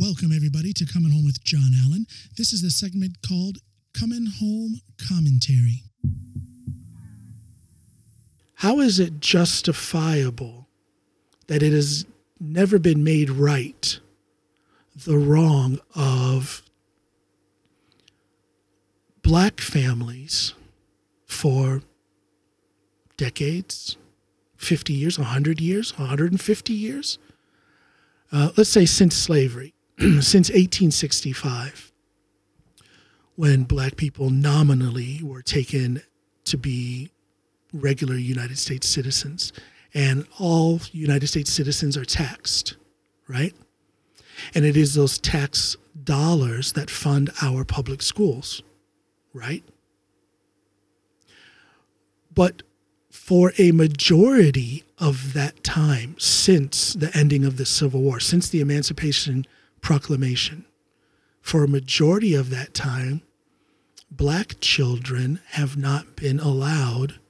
Welcome, everybody, to Coming Home with John Allen. This is the segment called Coming Home Commentary. How is it justifiable that it has never been made right, the wrong of black families for decades, 50 years, 100 years, 150 years? Let's say since slavery, since 1865, when black people nominally were taken to be regular United States citizens, and all United States citizens are taxed, right? And it is those tax dollars that fund our public schools, right? But for a majority of that time, since the ending of the Civil War, since the Emancipation Proclamation, for a majority of that time, black children have not been allowed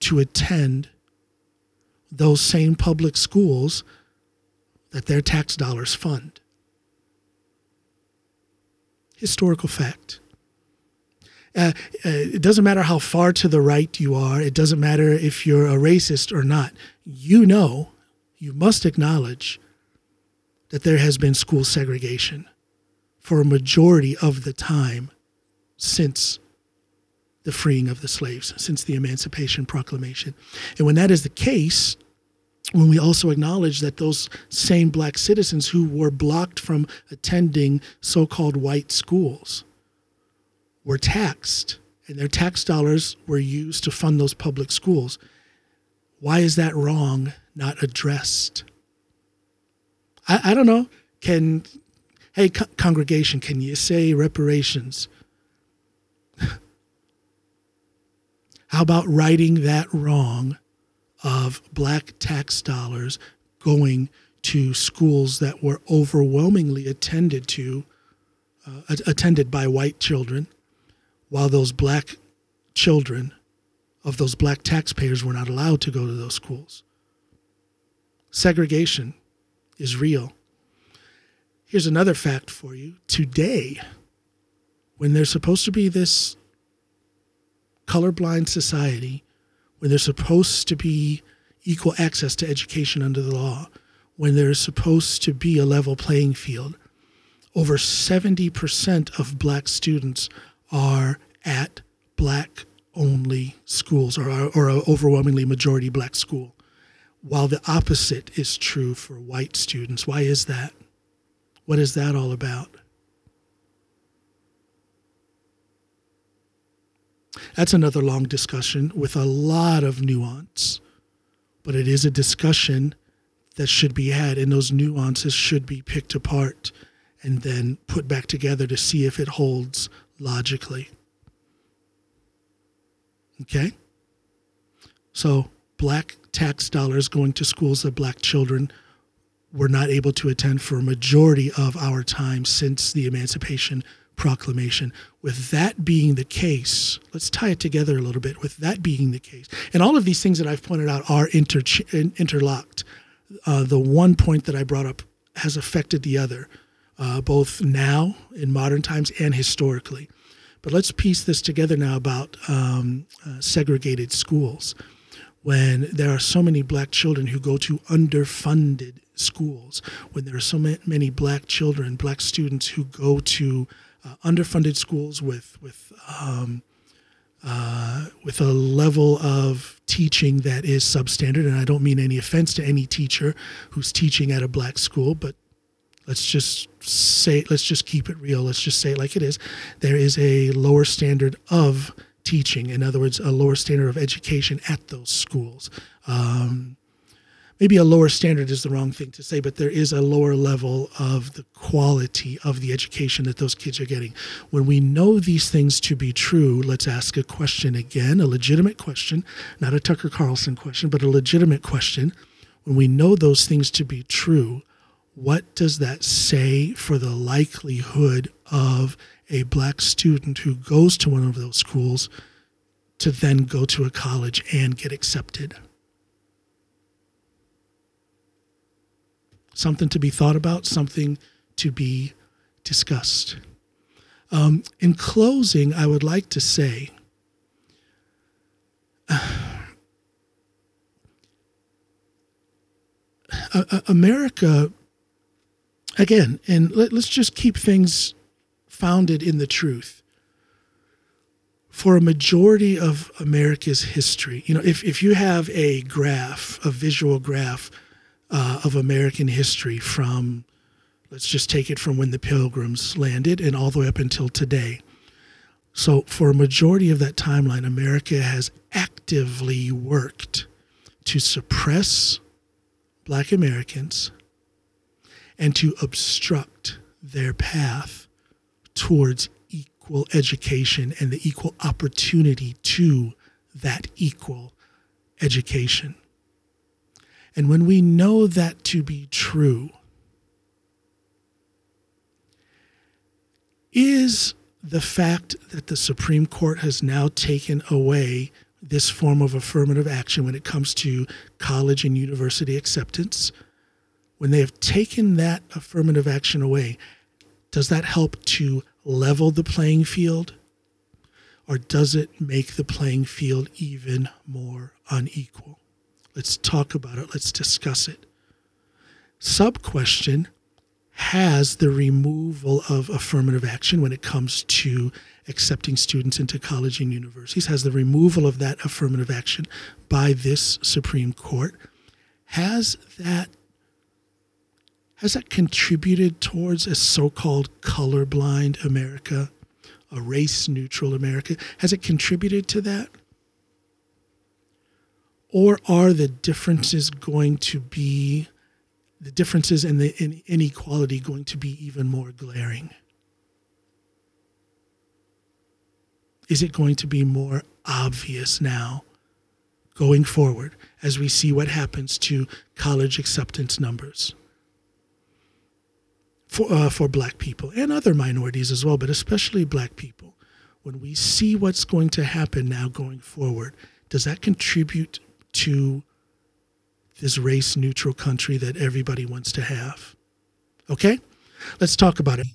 to attend those same public schools that their tax dollars fund. Historical fact. It doesn't matter how far to the right you are. It doesn't matter if you're a racist or not. You know, you must acknowledge that there has been school segregation for a majority of the time since the freeing of the slaves, since the Emancipation Proclamation. And when that is the case, when we also acknowledge that those same black citizens who were blocked from attending so-called white schools were taxed, and their tax dollars were used to fund those public schools. Why is that wrong not addressed? I don't know. Congregation, can you say reparations? How about righting that wrong of black tax dollars going to schools that were overwhelmingly attended by white children, while those black children of those black taxpayers were not allowed to go to those schools? Segregation is real. Here's another fact for you. Today, when there's supposed to be this colorblind society, when there's supposed to be equal access to education under the law, when there's supposed to be a level playing field, over 70% of black students are at black-only schools or an overwhelmingly majority black school, while the opposite is true for white students. Why is that? What is that all about? That's another long discussion with a lot of nuance, but it is a discussion that should be had, and those nuances should be picked apart and then put back together to see if it holds logically. Okay? So black tax dollars going to schools that black children were not able to attend for a majority of our time since the Emancipation Proclamation. With that being the case, let's tie it together a little bit. With that being the case, and all of these things that I've pointed out are interlocked. The one point that I brought up has affected the other. Both now in modern times and historically. But let's piece this together now about segregated schools, when there are so many black children who go to underfunded schools, when there are so many black children, black students who go to underfunded schools with a level of teaching that is substandard. And I don't mean any offense to any teacher who's teaching at a black school, but let's just keep it real. Let's just say it like it is. There is a lower standard of teaching. In other words, a lower standard of education at those schools. Maybe a lower standard is the wrong thing to say, but there is a lower level of the quality of the education that those kids are getting. When we know these things to be true, let's ask a question again, a legitimate question, not a Tucker Carlson question, but a legitimate question. When we know those things to be true, what does that say for the likelihood of a black student who goes to one of those schools to then go to a college and get accepted? Something to be thought about, something to be discussed. In closing, I would like to say, America, again, and let's just keep things founded in the truth. For a majority of America's history, you know, if you have a graph, a visual graph of American history from, let's just take it from when the Pilgrims landed and all the way up until today. So for a majority of that timeline, America has actively worked to suppress Black Americans and to obstruct their path towards equal education and the equal opportunity to that equal education. And when we know that to be true, is the fact that the Supreme Court has now taken away this form of affirmative action when it comes to college and university acceptance, when they have taken that affirmative action away, does that help to level the playing field, or does it make the playing field even more unequal? Let's talk about it. Let's discuss it. Sub-question: has the removal of affirmative action when it comes to accepting students into college and universities, has the removal of that affirmative action by this Supreme Court, has that contributed towards a so-called colorblind America, a race-neutral America? Has it contributed to that? Or are the differences going to be, the differences and the inequality going to be even more glaring? Is it going to be more obvious now going forward as we see what happens to college acceptance numbers for Black people and other minorities as well, but especially Black people? When we see what's going to happen now going forward, does that contribute to this race-neutral country that everybody wants to have? Okay? Let's talk about it.